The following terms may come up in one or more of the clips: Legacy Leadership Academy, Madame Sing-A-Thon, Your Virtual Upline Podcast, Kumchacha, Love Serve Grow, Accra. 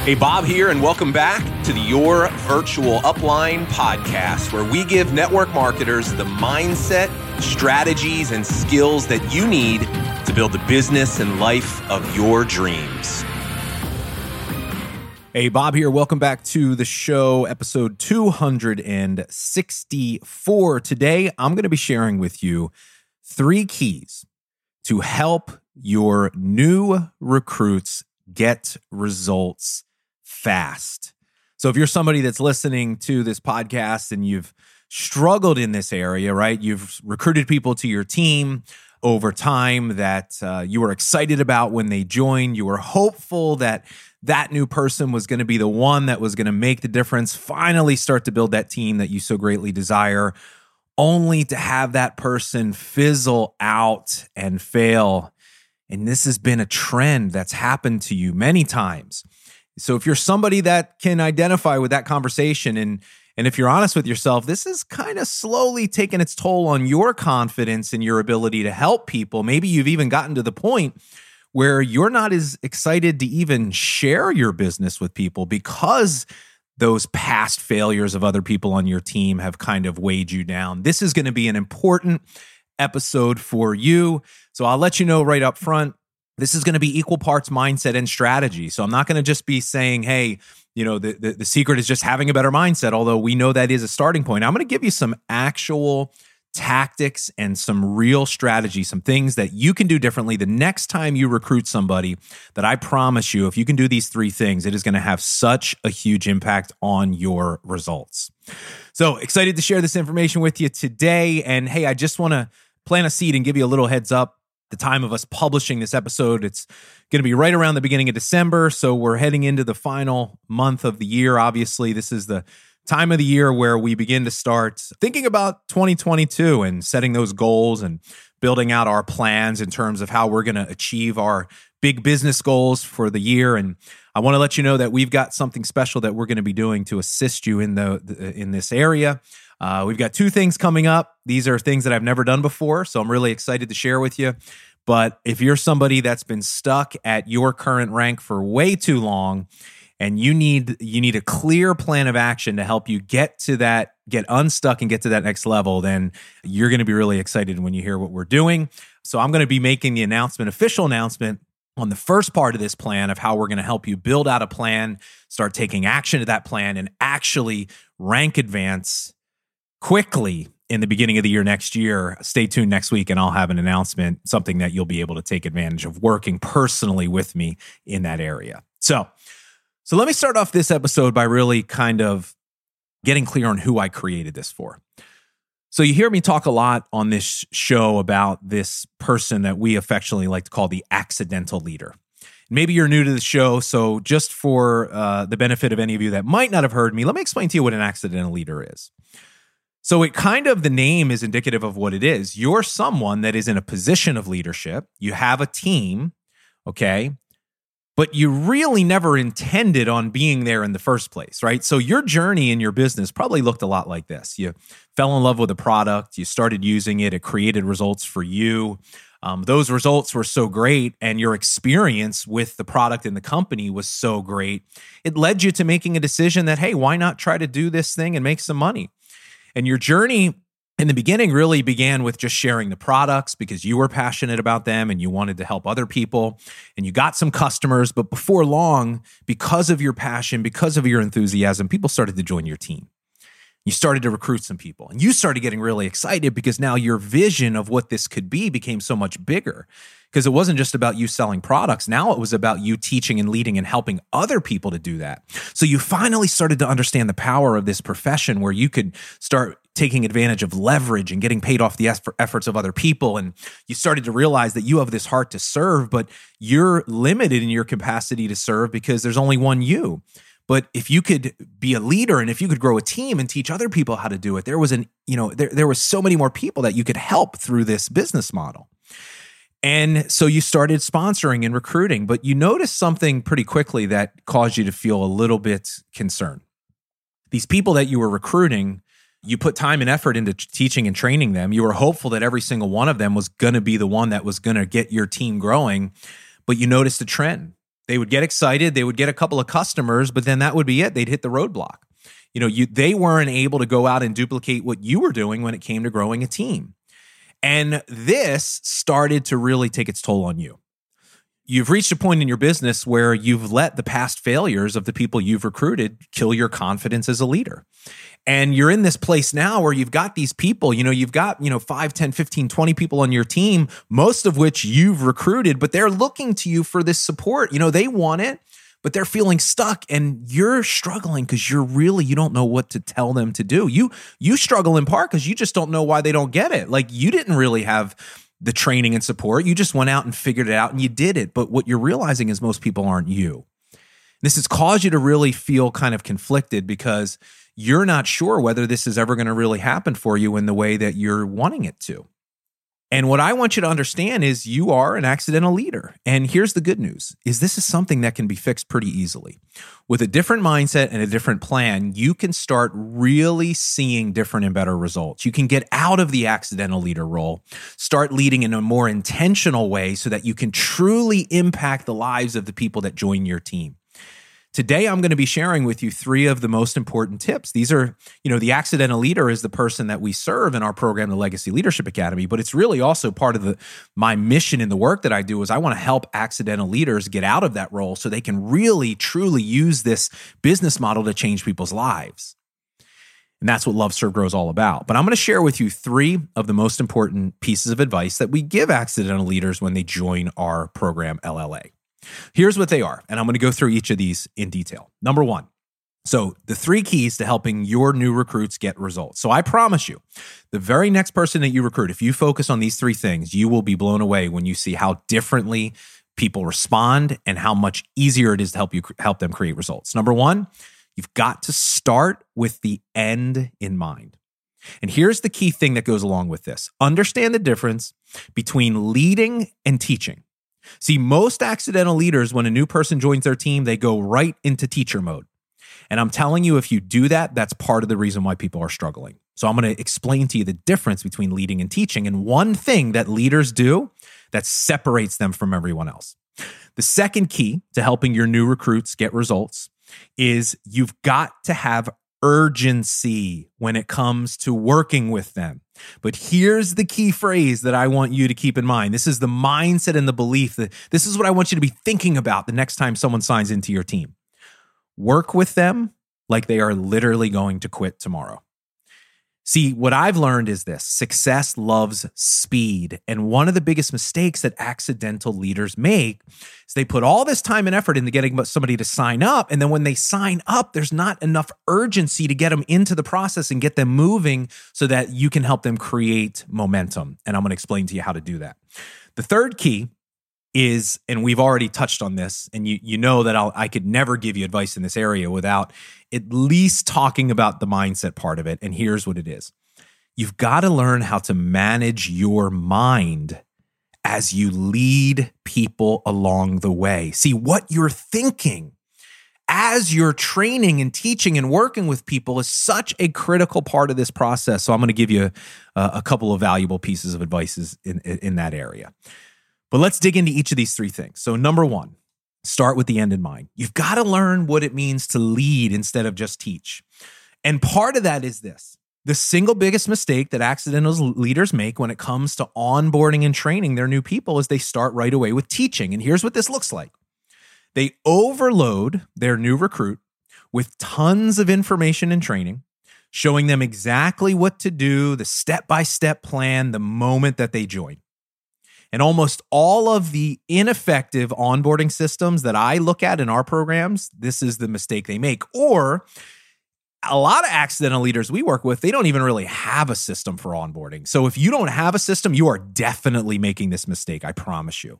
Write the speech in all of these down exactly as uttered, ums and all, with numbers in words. Hey, Bob here, and welcome back to the Your Virtual Upline Podcast, where we give network marketers the mindset, strategies, and skills that you need to build the business and life of your dreams. Hey, Bob here. Welcome back to the show, episode two hundred sixty-four. Today, I'm going to be sharing with you three keys to help your new recruits get results fast. So if you're somebody that's listening to this podcast and you've struggled in this area, right? You've recruited people to your team over time that uh, you were excited about when they joined. You were hopeful that that new person was going to be the one that was going to make the difference, finally start to build that team that you so greatly desire, only to have that person fizzle out and fail. And this has been a trend that's happened to you many times. So if you're somebody that can identify with that conversation, and, and if you're honest with yourself, this is kind of slowly taking its toll on your confidence and your ability to help people. Maybe you've even gotten to the point where you're not as excited to even share your business with people because those past failures of other people on your team have kind of weighed you down. This is going to be an important episode for you. So I'll let you know right up front, this is going to be equal parts mindset and strategy. So I'm not going to just be saying, hey, you know, the, the, the secret is just having a better mindset, although we know that is a starting point. I'm going to give you some actual tactics and some real strategy, some things that you can do differently the next time you recruit somebody that I promise you, if you can do these three things, it is going to have such a huge impact on your results. So excited to share this information with you today. And hey, I just want to plant a seed and give you a little heads up. The time of us publishing this episode, it's going to be right around the beginning of December. So we're heading into the final month of the year. Obviously, this is the time of the year where we begin to start thinking about twenty twenty-two and setting those goals and building out our plans in terms of how we're going to achieve our big business goals for the year. And I want to let you know that we've got something special that we're going to be doing to assist you in the in this area. Uh, we've got two things coming up. These are things that I've never done before, so I'm really excited to share with you. But if you're somebody that's been stuck at your current rank for way too long, and you need you need a clear plan of action to help you get to that, get unstuck and get to that next level, then you're going to be really excited when you hear what we're doing. So I'm going to be making the announcement, official announcement, on the first part of this plan of how we're going to help you build out a plan, start taking action to that plan, and actually rank advance quickly in the beginning of the year next year. Stay tuned next week and I'll have an announcement, something that you'll be able to take advantage of working personally with me in that area. So, so let me start off this episode by really kind of getting clear on who I created this for. So you hear me talk a lot on this show about this person that we affectionately like to call the accidental leader. Maybe you're new to the show, so just for uh, the benefit of any of you that might not have heard me, let me explain to you what an accidental leader is. So it kind of, the name is indicative of what it is. You're someone that is in a position of leadership. You have a team, okay? But you really never intended on being there in the first place, right? So your journey in your business probably looked a lot like this. You fell in love with a product. You started using it. It created results for you. Um, those results were so great, and your experience with the product and the company was so great. It led you to making a decision that, hey, why not try to do this thing and make some money? And your journey in the beginning really began with just sharing the products because you were passionate about them and you wanted to help other people. And you got some customers, but before long, because of your passion, because of your enthusiasm, people started to join your team. You started to recruit some people and you started getting really excited because now your vision of what this could be became so much bigger because it wasn't just about you selling products. Now it was about you teaching and leading and helping other people to do that. So you finally started to understand the power of this profession where you could start taking advantage of leverage and getting paid off the efforts of other people. And you started to realize that you have this heart to serve, but you're limited in your capacity to serve because there's only one you. But if you could be a leader and if you could grow a team and teach other people how to do it, there was an, you know, there, there was so many more people that you could help through this business model. And so you started sponsoring and recruiting, but you noticed something pretty quickly that caused you to feel a little bit concerned. These people that you were recruiting, you put time and effort into teaching and training them. You were hopeful that every single one of them was going to be the one that was going to get your team growing, but you noticed a trend. They would get excited. They would get a couple of customers, but then that would be it. They'd hit the roadblock. You know, you, they weren't able to go out and duplicate what you were doing when it came to growing a team. And this started to really take its toll on you. You've reached a point in your business where you've let the past failures of the people you've recruited kill your confidence as a leader. And you're in this place now where you've got these people, you know, you've got, you know, five, ten, fifteen, twenty people on your team, most of which you've recruited, but they're looking to you for this support. You know, they want it, but they're feeling stuck and you're struggling because you're really, you don't know what to tell them to do. You you struggle in part because you just don't know why they don't get it. Like you didn't really have the training and support. You just went out and figured it out and you did it. But what you're realizing is most people aren't you. This has caused you to really feel kind of conflicted because you're not sure whether this is ever going to really happen for you in the way that you're wanting it to. And what I want you to understand is you are an accidental leader. And here's the good news, is this is something that can be fixed pretty easily. With a different mindset and a different plan, you can start really seeing different and better results. You can get out of the accidental leader role, start leading in a more intentional way so that you can truly impact the lives of the people that join your team. Today, I'm going to be sharing with you three of the most important tips. These are, you know, the accidental leader is the person that we serve in our program, the Legacy Leadership Academy, but it's really also part of the my mission in the work that I do is I want to help accidental leaders get out of that role so they can really, truly use this business model to change people's lives. And that's what Love Serve Grow is all about. But I'm going to share with you three of the most important pieces of advice that we give accidental leaders when they join our program, L L A. Here's what they are, and I'm going to go through each of these in detail. Number one, so the three keys to helping your new recruits get results. So I promise you, the very next person that you recruit, if you focus on these three things, you will be blown away when you see how differently people respond and how much easier it is to help you help them create results. Number one, you've got to start with the end in mind. And here's the key thing that goes along with this. Understand the difference between leading and teaching. See, most accidental leaders, when a new person joins their team, they go right into teacher mode. And I'm telling you, if you do that, that's part of the reason why people are struggling. So I'm going to explain to you the difference between leading and teaching and one thing that leaders do that separates them from everyone else. The second key to helping your new recruits get results is you've got to have urgency when it comes to working with them. But here's the key phrase that I want you to keep in mind. This is the mindset and the belief that this is what I want you to be thinking about the next time someone signs into your team. Work with them like they are literally going to quit tomorrow. See, what I've learned is this: success loves speed. And one of the biggest mistakes that accidental leaders make is they put all this time and effort into getting somebody to sign up. And then when they sign up, there's not enough urgency to get them into the process and get them moving so that you can help them create momentum. And I'm going to explain to you how to do that. The third key is, and we've already touched on this, and you you know that I'll, I could never give you advice in this area without at least talking about the mindset part of it. And here's what it is. You've got to learn how to manage your mind as you lead people along the way. See, what you're thinking as you're training and teaching and working with people is such a critical part of this process. So I'm going to give you a, a couple of valuable pieces of advice in, in, in that area. But let's dig into each of these three things. So number one, start with the end in mind. You've got to learn what it means to lead instead of just teach. And part of that is this. The single biggest mistake that accidental leaders make when it comes to onboarding and training their new people is they start right away with teaching. And here's what this looks like. They overload their new recruit with tons of information and training, showing them exactly what to do, the step-by-step plan, the moment that they join. And almost all of the ineffective onboarding systems that I look at in our programs, this is the mistake they make. Or a lot of accidental leaders we work with, they don't even really have a system for onboarding. So if you don't have a system, you are definitely making this mistake, I promise you.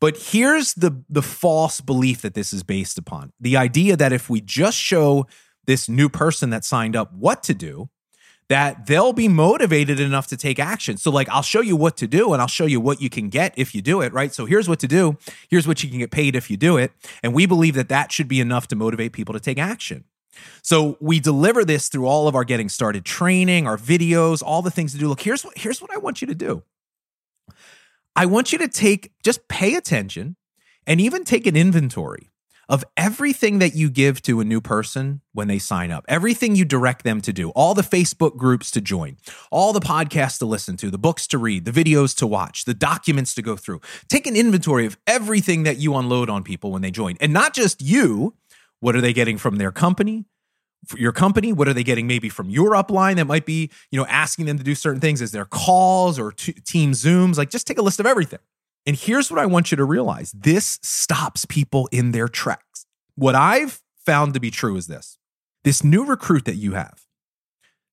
But here's the, the false belief that this is based upon. The idea that if we just show this new person that signed up what to do, that they'll be motivated enough to take action. So like, I'll show you what to do and I'll show you what you can get if you do it, right? So here's what to do. Here's what you can get paid if you do it. And we believe that that should be enough to motivate people to take action. So we deliver this through all of our getting started training, our videos, all the things to do. Look, here's what, here's what I want you to do. I want you to take, just pay attention and even take an inventory of everything that you give to a new person when they sign up, everything you direct them to do, all the Facebook groups to join, all the podcasts to listen to, the books to read, the videos to watch, the documents to go through. Take an inventory of everything that you unload on people when they join. And not just you, what are they getting from their company? For your company, what are they getting maybe from your upline that might be, you know, asking them to do certain things as their calls or t- team Zooms? Like, just take a list of everything. And here's what I want you to realize. This stops people in their tracks. What I've found to be true is this. This new recruit that you have,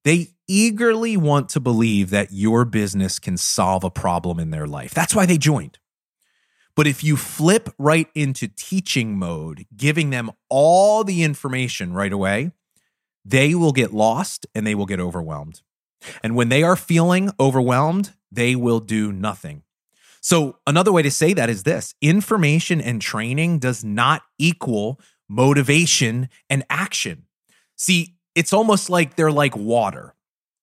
they eagerly want to believe that your business can solve a problem in their life. That's why they joined. But if you flip right into teaching mode, giving them all the information right away, they will get lost and they will get overwhelmed. And when they are feeling overwhelmed, they will do nothing. So another way to say that is this: information and training does not equal motivation and action. See, it's almost like they're like water.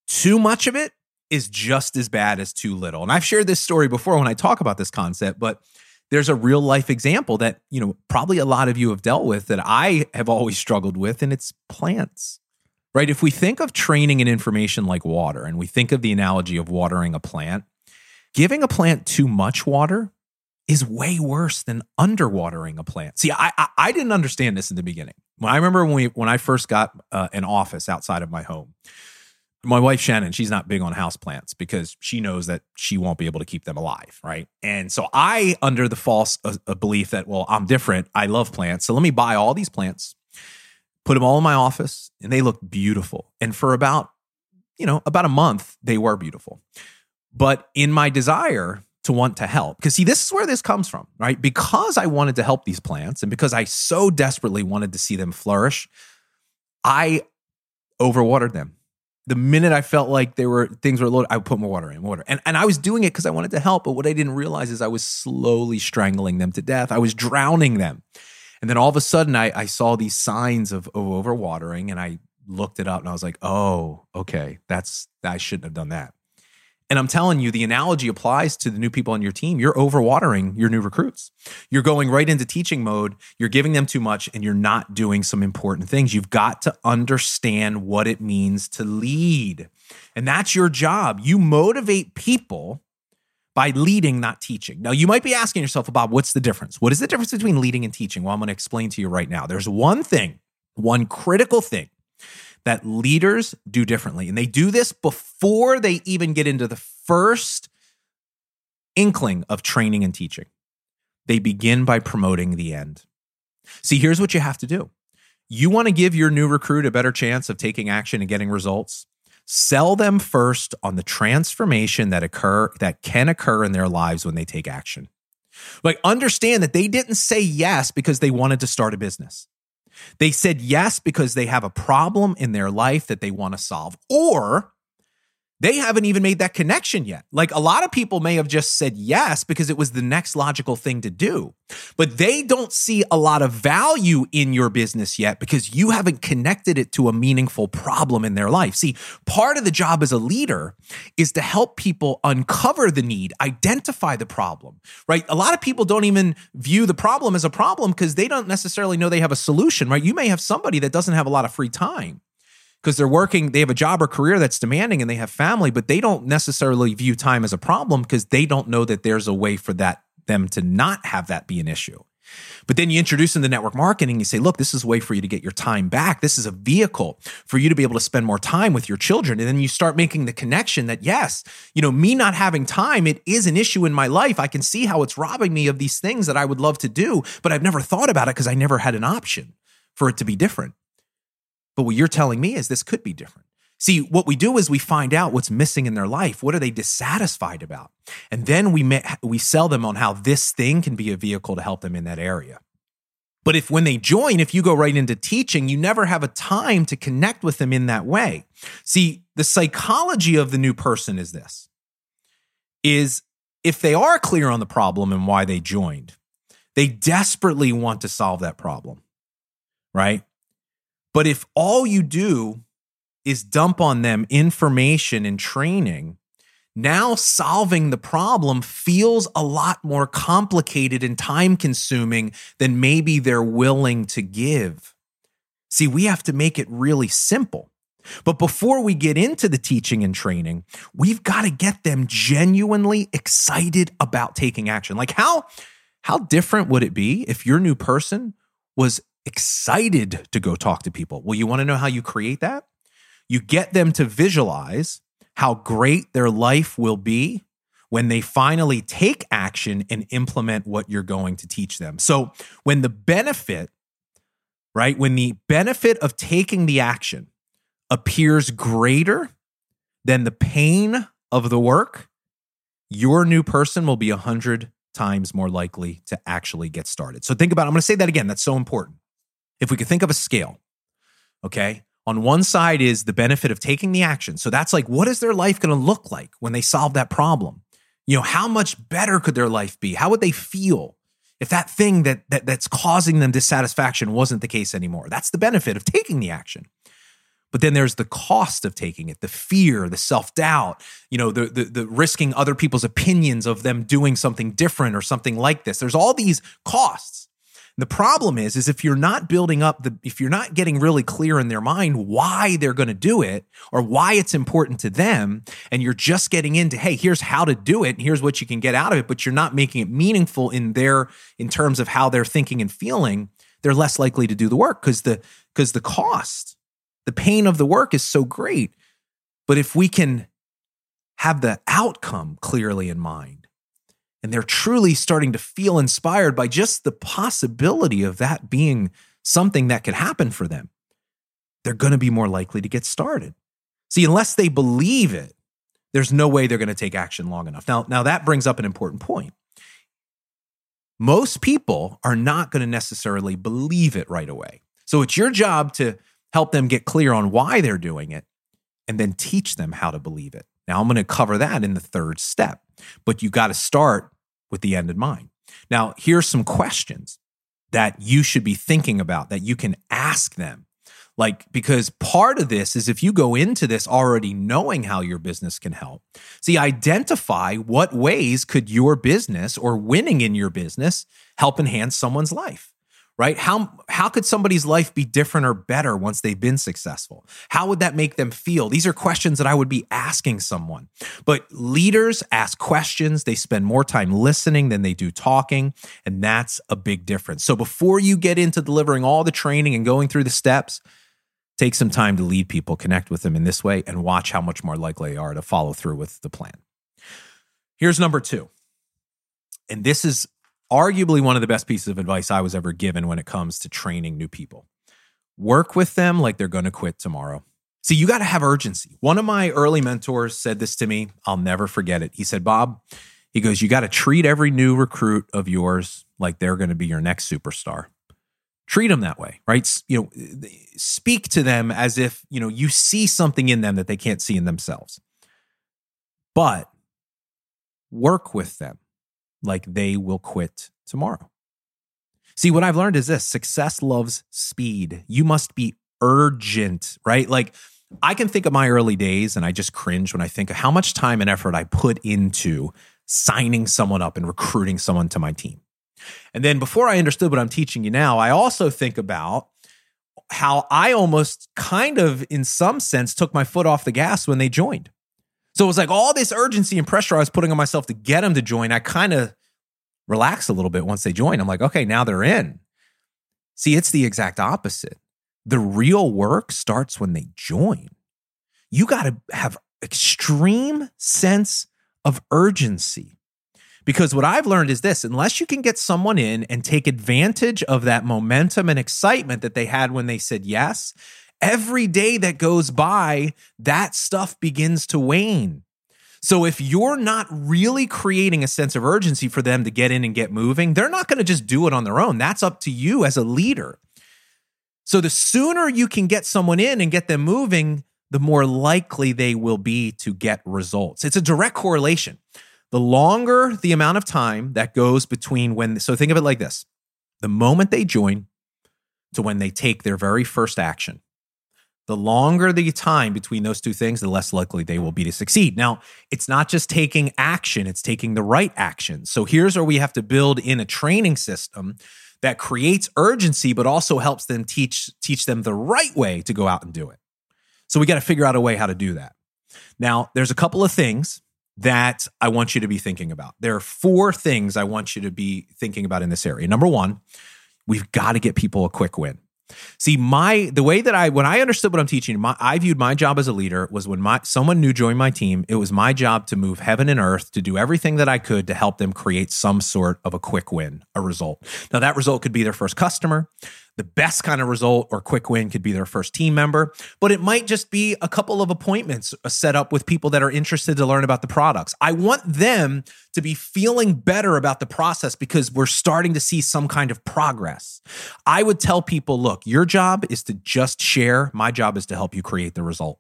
Too much of it is just as bad as too little. And I've shared this story before when I talk about this concept, but there's a real life example that, you know, probably a lot of you have dealt with that I have always struggled with, and it's plants. Right? If we think of training and information like water, and we think of the analogy of watering a plant, giving a plant too much water is way worse than underwatering a plant. See, I I, I didn't understand this in the beginning. When I remember when we when I first got uh, an office outside of my home, my wife Shannon, she's not big on houseplants because she knows that she won't be able to keep them alive, right? And so I, under the false uh, belief that, well, I'm different, I love plants, so let me buy all these plants, put them all in my office, and they look beautiful. And for about, you know, about a month, they were beautiful. But in my desire to want to help, because see, this is where this comes from, right? Because I wanted to help these plants and because I so desperately wanted to see them flourish, I overwatered them. The minute I felt like there were things were loaded, I would put more water in, water. And and I was doing it because I wanted to help, but what I didn't realize is I was slowly strangling them to death. I was drowning them. And then all of a sudden, I, I saw these signs of, of overwatering, and I looked it up, and I was like, oh, okay, that's I shouldn't have done that. And I'm telling you, the analogy applies to the new people on your team. You're overwatering your new recruits. You're going right into teaching mode. You're giving them too much, and you're not doing some important things. You've got to understand what it means to lead. And that's your job. You motivate people by leading, not teaching. Now, you might be asking yourself, Bob, what's the difference? What is the difference between leading and teaching? Well, I'm going to explain to you right now. There's one thing, one critical thing that leaders do differently. And they do this before they even get into the first inkling of training and teaching. They begin by promoting the end. See, here's what you have to do. You want to give your new recruit a better chance of taking action and getting results? Sell them first on the transformation that occur that can occur in their lives when they take action. Like, understand that they didn't say yes because they wanted to start a business. They said yes because they have a problem in their life that they want to solve, or they haven't even made that connection yet. Like, a lot of people may have just said yes because it was the next logical thing to do, but they don't see a lot of value in your business yet because you haven't connected it to a meaningful problem in their life. See, part of the job as a leader is to help people uncover the need, identify the problem, right? A lot of people don't even view the problem as a problem because they don't necessarily know they have a solution, right? You may have somebody that doesn't have a lot of free time, because they're working, they have a job or career that's demanding and they have family, but they don't necessarily view time as a problem because they don't know that there's a way for that them to not have that be an issue. But then you introduce them to network marketing, you say, look, this is a way for you to get your time back. This is a vehicle for you to be able to spend more time with your children. And then you start making the connection that, yes, you know, me not having time, it is an issue in my life. I can see how it's robbing me of these things that I would love to do, but I've never thought about it because I never had an option for it to be different. But what you're telling me is this could be different. See, what we do is we find out what's missing in their life. What are they dissatisfied about? And then we may, we sell them on how this thing can be a vehicle to help them in that area. But if when they join, if you go right into teaching, you never have a time to connect with them in that way. See, the psychology of the new person is this, is if they are clear on the problem and why they joined, they desperately want to solve that problem, right? But if all you do is dump on them information and training, Now solving the problem feels a lot more complicated and time-consuming than maybe they're willing to give. See, we have to make it really simple. But before we get into the teaching and training, we've got to get them genuinely excited about taking action. Like how, how different would it be if your new person was excited to go talk to people? Well, you want to know how you create that? You get them to visualize how great their life will be when they finally take action and implement what you're going to teach them. So when the benefit, right, when the benefit of taking the action appears greater than the pain of the work, your new person will be one hundred times more likely to actually get started. So think about it. I'm going to say that again. That's so important. If we could think of a scale, okay? On one side is the benefit of taking the action. So that's like, what is their life going to look like when they solve that problem? You know, how much better could their life be? How would they feel if that thing that, that that's causing them dissatisfaction wasn't the case anymore? That's the benefit of taking the action. But then there's the cost of taking it, the fear, the self-doubt, you know, the, the the risking other people's opinions of them doing something different or something like this. There's all these costs. And the problem is, is if you're not building up, the, if you're not getting really clear in their mind why they're going to do it or why it's important to them, and you're just getting into, hey, here's how to do it, and here's what you can get out of it, but you're not making it meaningful in their, in terms of how they're thinking and feeling, they're less likely to do the work because the because the cost, the pain of the work is so great. But if we can have the outcome clearly in mind, and they're truly starting to feel inspired by just the possibility of that being something that could happen for them, they're going to be more likely to get started. See, unless they believe it, there's no way they're going to take action long enough. Now, now that brings up an important point. Most people are not going to necessarily believe it right away. So it's your job to help them get clear on why they're doing it, and then teach them how to believe it. Now, I'm going to cover that in the third step, but you got to start with the end in mind. Now, here's some questions that you should be thinking about that you can ask them. Like, because part of this is if you go into this already knowing how your business can help, see, identify what ways could your business or winning in your business help enhance someone's life. Right? How, how could somebody's life be different or better once they've been successful? How would that make them feel? These are questions that I would be asking someone. But leaders ask questions. They spend more time listening than they do talking. And that's a big difference. So before you get into delivering all the training and going through the steps, take some time to lead people, connect with them in this way, and watch how much more likely they are to follow through with the plan. Here's number two. And this is arguably one of the best pieces of advice I was ever given when it comes to training new people. Work with them like they're going to quit tomorrow. See, you got to have urgency. One of my early mentors said this to me. I'll never forget it. He said, Bob, he goes, you got to treat every new recruit of yours like they're going to be your next superstar. Treat them that way, right? You know, speak to them as if, you know, you see something in them that they can't see in themselves. But work with them like they will quit tomorrow. See, what I've learned is this: success loves speed. You must be urgent, right? Like, I can think of my early days and I just cringe when I think of how much time and effort I put into signing someone up and recruiting someone to my team. And then before I understood what I'm teaching you now, I also think about how I almost kind of, in some sense, took my foot off the gas when they joined. So it was like all this urgency and pressure I was putting on myself to get them to join. I kind of relax a little bit once they join. I'm like, okay, now they're in. See, it's the exact opposite. The real work starts when they join. You got to have extreme sense of urgency. Because what I've learned is this: unless you can get someone in and take advantage of that momentum and excitement that they had when they said yes, every day that goes by, that stuff begins to wane. So if you're not really creating a sense of urgency for them to get in and get moving, they're not going to just do it on their own. That's up to you as a leader. So the sooner you can get someone in and get them moving, the more likely they will be to get results. It's a direct correlation. The longer the amount of time that goes between when, so think of it like this: the moment they join to when they take their very first action, The longer the time between those two things, the less likely they will be to succeed. Now, it's not just taking action, it's taking the right action. So here's where we have to build in a training system that creates urgency, but also helps them teach, teach them the right way to go out and do it. So we got to figure out a way how to do that. Now, there's a couple of things that I want you to be thinking about. There are four things I want you to be thinking about in this area. Number one, we've got to get people a quick win. See, my the way that I, when I understood what I'm teaching, my, I viewed my job as a leader was when my someone new joined my team, it was my job to move heaven and earth, to do everything that I could to help them create some sort of a quick win, a result. Now, that result could be their first customer. The best kind of result or quick win could be their first team member, but it might just be a couple of appointments set up with people that are interested to learn about the products. I want them to be feeling better about the process because we're starting to see some kind of progress. I would tell people, look, your job is to just share. My job is to help you create the result.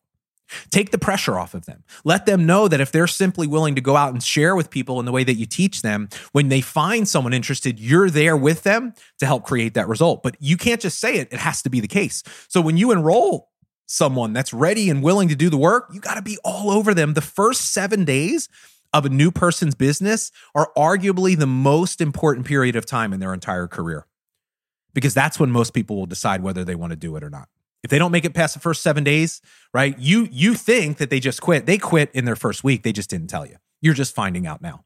Take the pressure off of them. Let them know that if they're simply willing to go out and share with people in the way that you teach them, when they find someone interested, you're there with them to help create that result. But you can't just say it. It has to be the case. So when you enroll someone that's ready and willing to do the work, you got to be all over them. The first seven days of a new person's business are arguably the most important period of time in their entire career, because that's when most people will decide whether they want to do it or not. If they don't make it past the first seven days, right, you you think that they just quit. They quit in their first week. They just didn't tell you. You're just finding out now.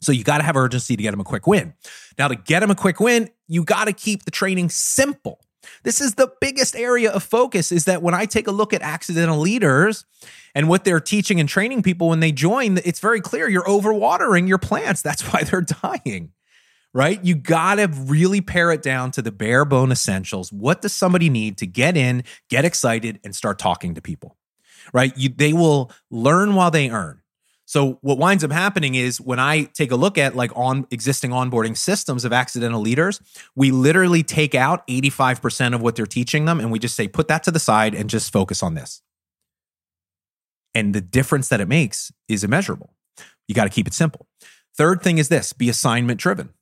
So you got to have urgency to get them a quick win. Now, to get them a quick win, you got to keep the training simple. This is the biggest area of focus, is that when I take a look at accidental leaders and what they're teaching and training people when they join, it's very clear you're overwatering your plants. That's why they're dying. Right? You got to really pare it down to the bare bone essentials. What does somebody need to get in, get excited, and start talking to people, right? You, they will learn while they earn. So what winds up happening is when I take a look at like on existing onboarding systems of accidental leaders, we literally take out eighty-five percent of what they're teaching them, and we just say, put that to the side and just focus on this. And the difference that it makes is immeasurable. You got to keep it simple. Third thing is this, be assignment driven.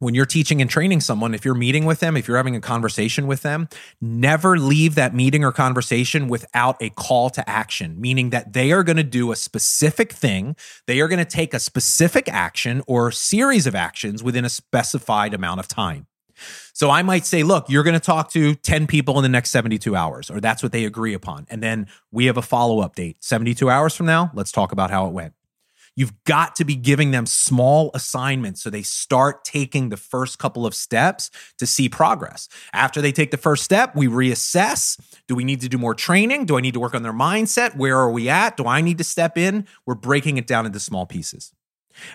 When you're teaching and training someone, if you're meeting with them, if you're having a conversation with them, never leave that meeting or conversation without a call to action, meaning that they are going to do a specific thing. They are going to take a specific action or series of actions within a specified amount of time. So I might say, look, you're going to talk to ten people in the next seventy-two hours, or that's what they agree upon. And then we have a follow-up date. seventy-two hours from now, let's talk about how it went. You've got to be giving them small assignments so they start taking the first couple of steps to see progress. After they take the first step, we reassess. Do we need to do more training? Do I need to work on their mindset? Where are we at? Do I need to step in? We're breaking it down into small pieces.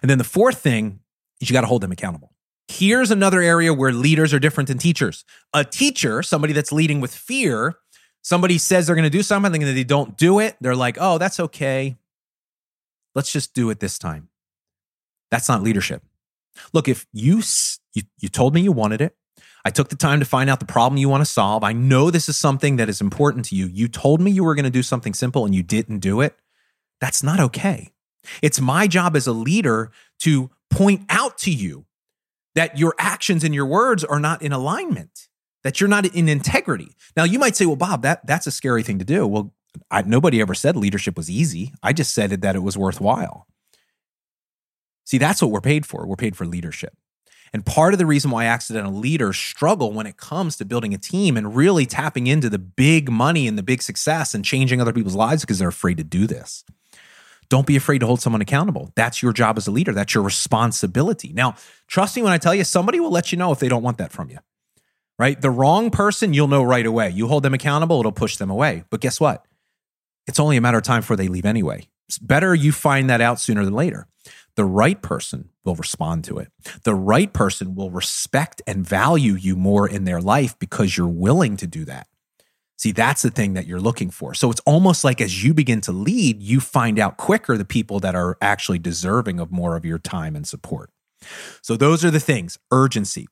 And then the fourth thing is you got to hold them accountable. Here's another area where leaders are different than teachers. A teacher, somebody that's leading with fear, somebody says they're going to do something and they don't do it. They're like, oh, that's okay. Let's just do it this time. That's not leadership. Look, if you, you you told me you wanted it, I took the time to find out the problem you want to solve. I know this is something that is important to you. You told me you were going to do something simple and you didn't do it. That's not okay. It's my job as a leader to point out to you that your actions and your words are not in alignment, that you're not in integrity. Now, you might say, well, Bob, that, that's a scary thing to do. Well, I, nobody ever said leadership was easy. I just said it, that it was worthwhile. See, that's what we're paid for. We're paid for leadership. And part of the reason why accidental leaders struggle when it comes to building a team and really tapping into the big money and the big success and changing other people's lives is because they're afraid to do this. Don't be afraid to hold someone accountable. That's your job as a leader. That's your responsibility. Now, trust me when I tell you, somebody will let you know if they don't want that from you. Right? The wrong person, you'll know right away. You hold them accountable, it'll push them away. But guess what? It's only a matter of time before they leave anyway. It's better you find that out sooner than later. The right person will respond to it. The right person will respect and value you more in their life because you're willing to do that. See, that's the thing that you're looking for. So it's almost like as you begin to lead, you find out quicker the people that are actually deserving of more of your time and support. So those are the things, urgency.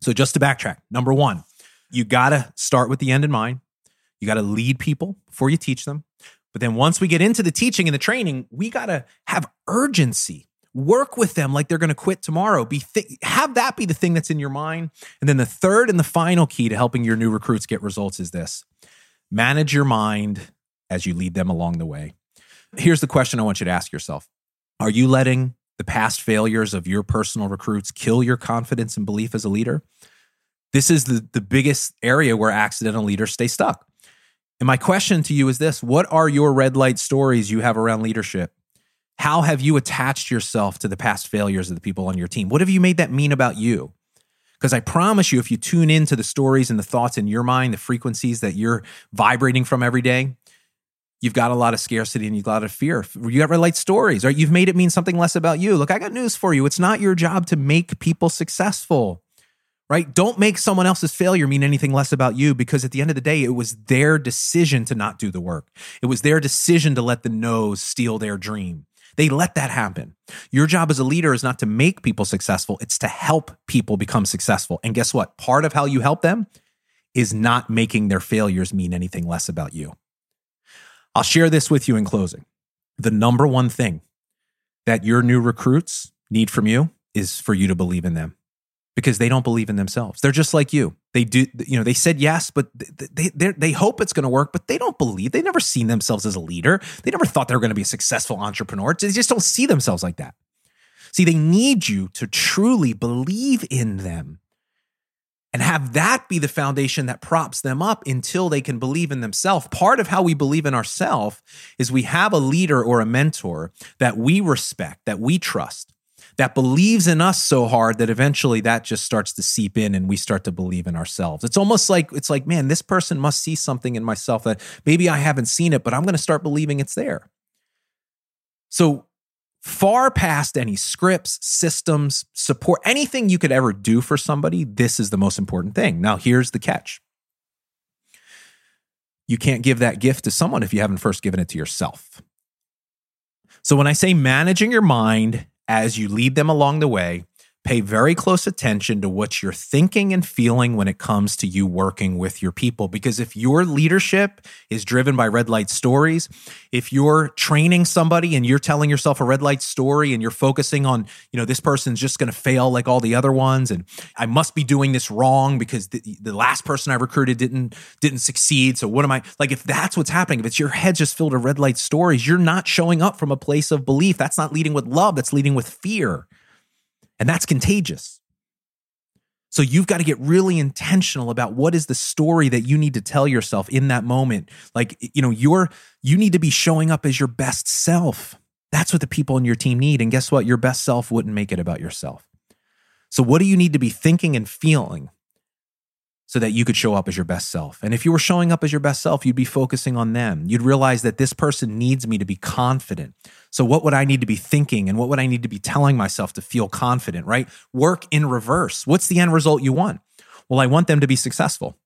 So just to backtrack, number one, you got to start with the end in mind. You got to lead people before you teach them. But then once we get into the teaching and the training, we got to have urgency. Work with them like they're going to quit tomorrow. Be th- have that be the thing that's in your mind. And then the third and the final key to helping your new recruits get results is this. Manage your mind as you lead them along the way. Here's the question I want you to ask yourself. Are you letting the past failures of your personal recruits kill your confidence and belief as a leader? This is the, the biggest area where accidental leaders stay stuck. And my question to you is this: what are your red light stories you have around leadership? How have you attached yourself to the past failures of the people on your team? What have you made that mean about you? Because I promise you, if you tune into the stories and the thoughts in your mind, the frequencies that you're vibrating from every day, you've got a lot of scarcity and you've got a lot of fear. You got red light stories, right? You've made it mean something less about you. Look, I got news for you. It's not your job to make people successful, right? Don't make someone else's failure mean anything less about you, because at the end of the day, it was their decision to not do the work. It was their decision to let the no's steal their dream. They let that happen. Your job as a leader is not to make people successful. It's to help people become successful. And guess what? Part of how you help them is not making their failures mean anything less about you. I'll share this with you in closing. The number one thing that your new recruits need from you is for you to believe in them, because they don't believe in themselves. They're just like you. They do, you know, they said yes, but they they, they hope it's going to work, but they don't believe. They've never seen themselves as a leader. They never thought they were going to be a successful entrepreneur. They just don't see themselves like that. See, they need you to truly believe in them and have that be the foundation that props them up until they can believe in themselves. Part of how we believe in ourselves is we have a leader or a mentor that we respect, that we trust, that believes in us so hard that eventually that just starts to seep in and we start to believe in ourselves. It's almost like, it's like, man, this person must see something in myself that maybe I haven't seen it, but I'm going to start believing it's there. So far past any scripts, systems, support, anything you could ever do for somebody, this is the most important thing. Now, here's the catch. You can't give that gift to someone if you haven't first given it to yourself. So when I say managing your mind as you lead them along the way, pay very close attention to what you're thinking and feeling when it comes to you working with your people. Because if your leadership is driven by red light stories, if you're training somebody and you're telling yourself a red light story and you're focusing on, you know, this person's just going to fail like all the other ones, and I must be doing this wrong because the, the last person I recruited didn't didn't succeed. So what am I, like, if that's what's happening, if it's your head just filled with red light stories, you're not showing up from a place of belief. That's not leading with love. That's leading with fear. And that's contagious. So you've got to get really intentional about what is the story that you need to tell yourself in that moment. Like, you know, you're, you need to be showing up as your best self. That's what the people in your team need. And guess what? Your best self wouldn't make it about yourself. So what do you need to be thinking and feeling so that you could show up as your best self? And if you were showing up as your best self, you'd be focusing on them. You'd realize that this person needs me to be confident. So what would I need to be thinking and what would I need to be telling myself to feel confident, right? Work in reverse. What's the end result you want? Well, I want them to be successful.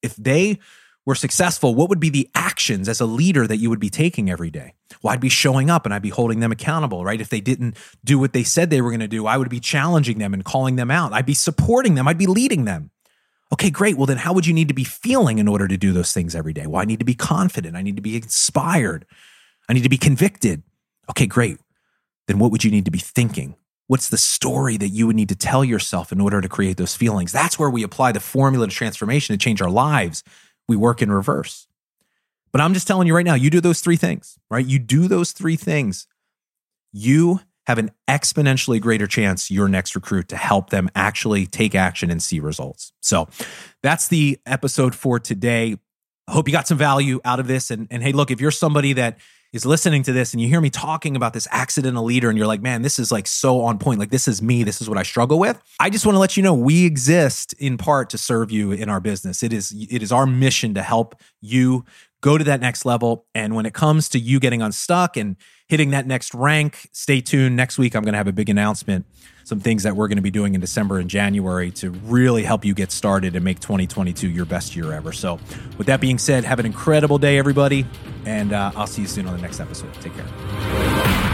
If they were successful, what would be the actions as a leader that you would be taking every day? Well, I'd be showing up and I'd be holding them accountable, right? If they didn't do what they said they were going to do, I would be challenging them and calling them out. I'd be supporting them. I'd be leading them. Okay, great. Well, then how would you need to be feeling in order to do those things every day? Well, I need to be confident. I need to be inspired. I need to be convicted. Okay, great. Then what would you need to be thinking? What's the story that you would need to tell yourself in order to create those feelings? That's where we apply the formula to transformation to change our lives. We work in reverse. But I'm just telling you right now, you do those three things, right? You do those three things. You have an exponentially greater chance your next recruit to help them actually take action and see results. So that's the episode for today. I hope you got some value out of this. And, and hey, look, if you're somebody that is listening to this and you hear me talking about this accidental leader and you're like, man, this is like so on point. Like, this is me. This is what I struggle with. I just want to let you know we exist in part to serve you in our business. It is, it is our mission to help you go to that next level. And when it comes to you getting unstuck and hitting that next rank, stay tuned. Next week, I'm going to have a big announcement, some things that we're going to be doing in December and January to really help you get started and make twenty twenty-two your best year ever. So with that being said, have an incredible day, everybody. And uh, I'll see you soon on the next episode. Take care.